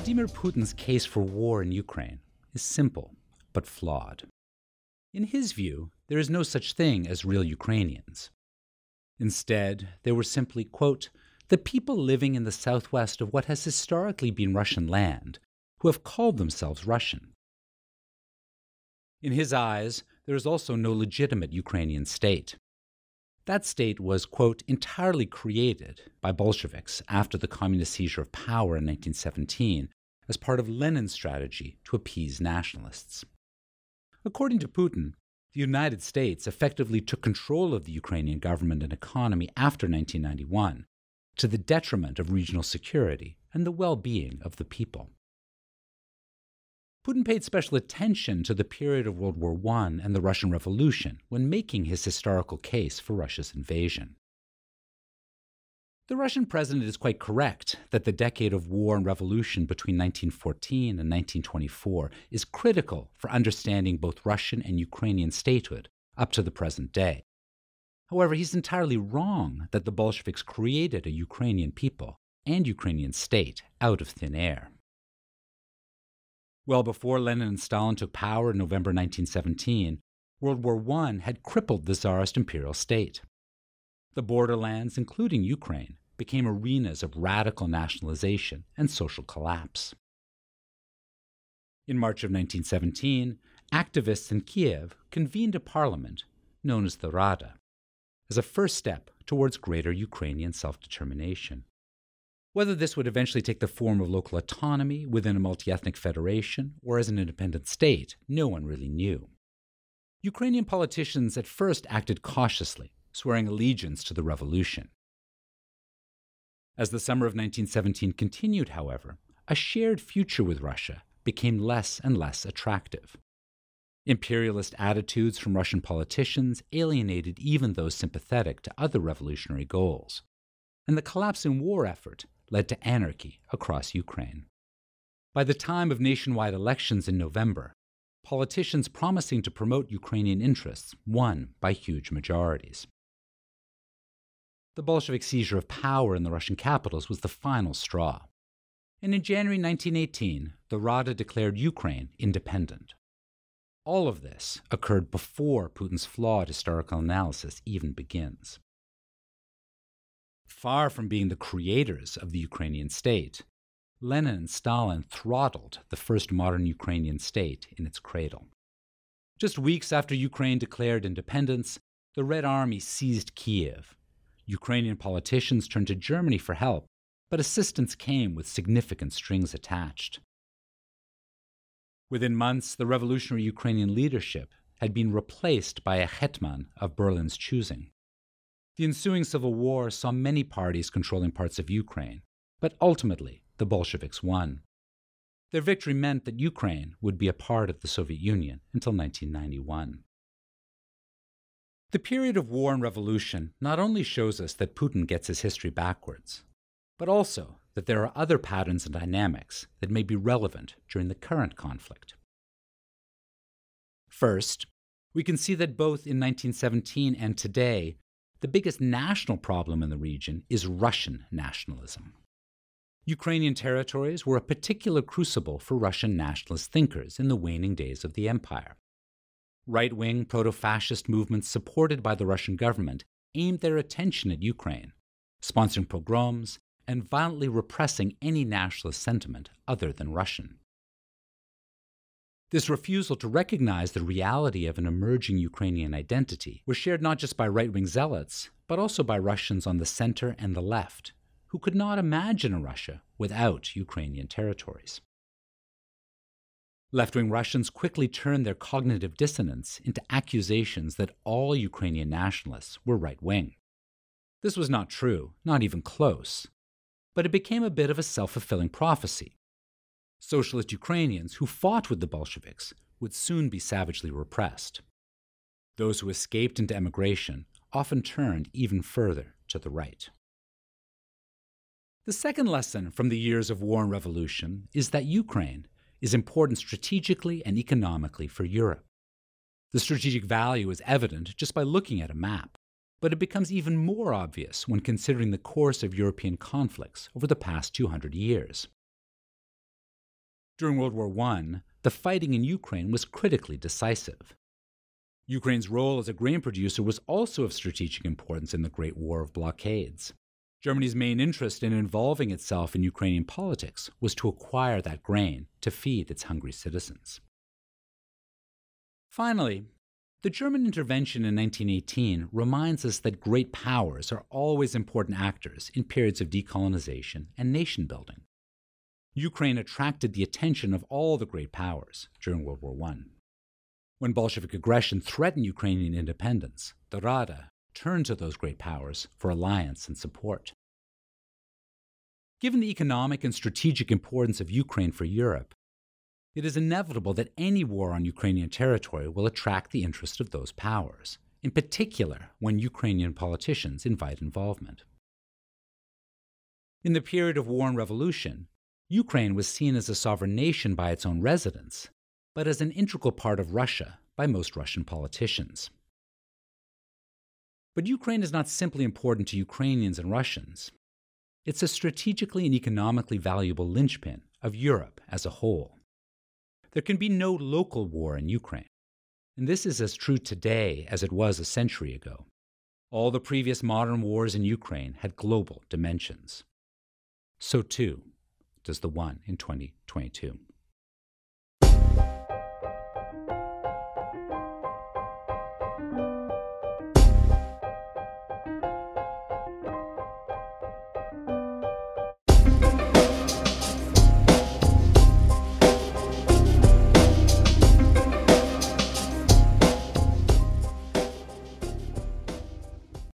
Vladimir Putin's case for war in Ukraine is simple, but flawed. In his view, there is no such thing as real Ukrainians. Instead, they were simply, quote, the people living in the southwest of what has historically been Russian land, who have called themselves Russian. In his eyes, there is also no legitimate Ukrainian state. That state was, quote, entirely created by Bolsheviks after the communist seizure of power in 1917 as part of Lenin's strategy to appease nationalists. According to Putin, the United States effectively took control of the Ukrainian government and economy after 1991, to the detriment of regional security and the well-being of the people. Putin paid special attention to the period of World War I and the Russian Revolution when making his historical case for Russia's invasion. The Russian president is quite correct that the decade of war and revolution between 1914 and 1924 is critical for understanding both Russian and Ukrainian statehood up to the present day. However, he's entirely wrong that the Bolsheviks created a Ukrainian people and Ukrainian state out of thin air. Well before Lenin and Stalin took power in November 1917, World War I had crippled the Tsarist imperial state. The borderlands, including Ukraine, became arenas of radical nationalization and social collapse. In March of 1917, activists in Kiev convened a parliament known as the Rada, as a first step towards greater Ukrainian self-determination. Whether this would eventually take the form of local autonomy within a multi-ethnic federation or as an independent state, no one really knew. Ukrainian politicians at first acted cautiously, swearing allegiance to the revolution. As the summer of 1917 continued, however, a shared future with Russia became less and less attractive. Imperialist attitudes from Russian politicians alienated even those sympathetic to other revolutionary goals, and the collapse in war effort led to anarchy across Ukraine. By the time of nationwide elections in November, politicians promising to promote Ukrainian interests won by huge majorities. The Bolshevik seizure of power in the Russian capitals was the final straw, and in January 1918, the Rada declared Ukraine independent. All of this occurred before Putin's flawed historical analysis even begins. Far from being the creators of the Ukrainian state, Lenin and Stalin throttled the first modern Ukrainian state in its cradle. Just weeks after Ukraine declared independence, the Red Army seized Kiev. Ukrainian politicians turned to Germany for help, but assistance came with significant strings attached. Within months, the revolutionary Ukrainian leadership had been replaced by a Hetman of Berlin's choosing. The ensuing civil war saw many parties controlling parts of Ukraine, but ultimately, the Bolsheviks won. Their victory meant that Ukraine would be a part of the Soviet Union until 1991. The period of war and revolution not only shows us that Putin gets his history backwards, but also that there are other patterns and dynamics that may be relevant during the current conflict. First, we can see that both in 1917 and today, the biggest national problem in the region is Russian nationalism. Ukrainian territories were a particular crucible for Russian nationalist thinkers in the waning days of the empire. Right-wing proto-fascist movements supported by the Russian government aimed their attention at Ukraine, sponsoring pogroms and violently repressing any nationalist sentiment other than Russian. This refusal to recognize the reality of an emerging Ukrainian identity was shared not just by right-wing zealots, but also by Russians on the center and the left, who could not imagine a Russia without Ukrainian territories. Left-wing Russians quickly turned their cognitive dissonance into accusations that all Ukrainian nationalists were right-wing. This was not true, not even close, but it became a bit of a self-fulfilling prophecy. Socialist Ukrainians who fought with the Bolsheviks would soon be savagely repressed. Those who escaped into emigration often turned even further to the right. The second lesson from the years of war and revolution is that Ukraine is important strategically and economically for Europe. The strategic value is evident just by looking at a map, but it becomes even more obvious when considering the course of European conflicts over the past 200 years. During World War I, the fighting in Ukraine was critically decisive. Ukraine's role as a grain producer was also of strategic importance in the Great War of Blockades. Germany's main interest in involving itself in Ukrainian politics was to acquire that grain to feed its hungry citizens. Finally, the German intervention in 1918 reminds us that great powers are always important actors in periods of decolonization and nation-building. Ukraine attracted the attention of all the great powers during World War I. When Bolshevik aggression threatened Ukrainian independence, the Rada turned to those great powers for alliance and support. Given the economic and strategic importance of Ukraine for Europe, it is inevitable that any war on Ukrainian territory will attract the interest of those powers, in particular when Ukrainian politicians invite involvement. In the period of war and revolution, Ukraine was seen as a sovereign nation by its own residents, but as an integral part of Russia by most Russian politicians. But Ukraine is not simply important to Ukrainians and Russians. It's a strategically and economically valuable linchpin of Europe as a whole. There can be no local war in Ukraine, and this is as true today as it was a century ago. All the previous modern wars in Ukraine had global dimensions. So too does the one in 2022.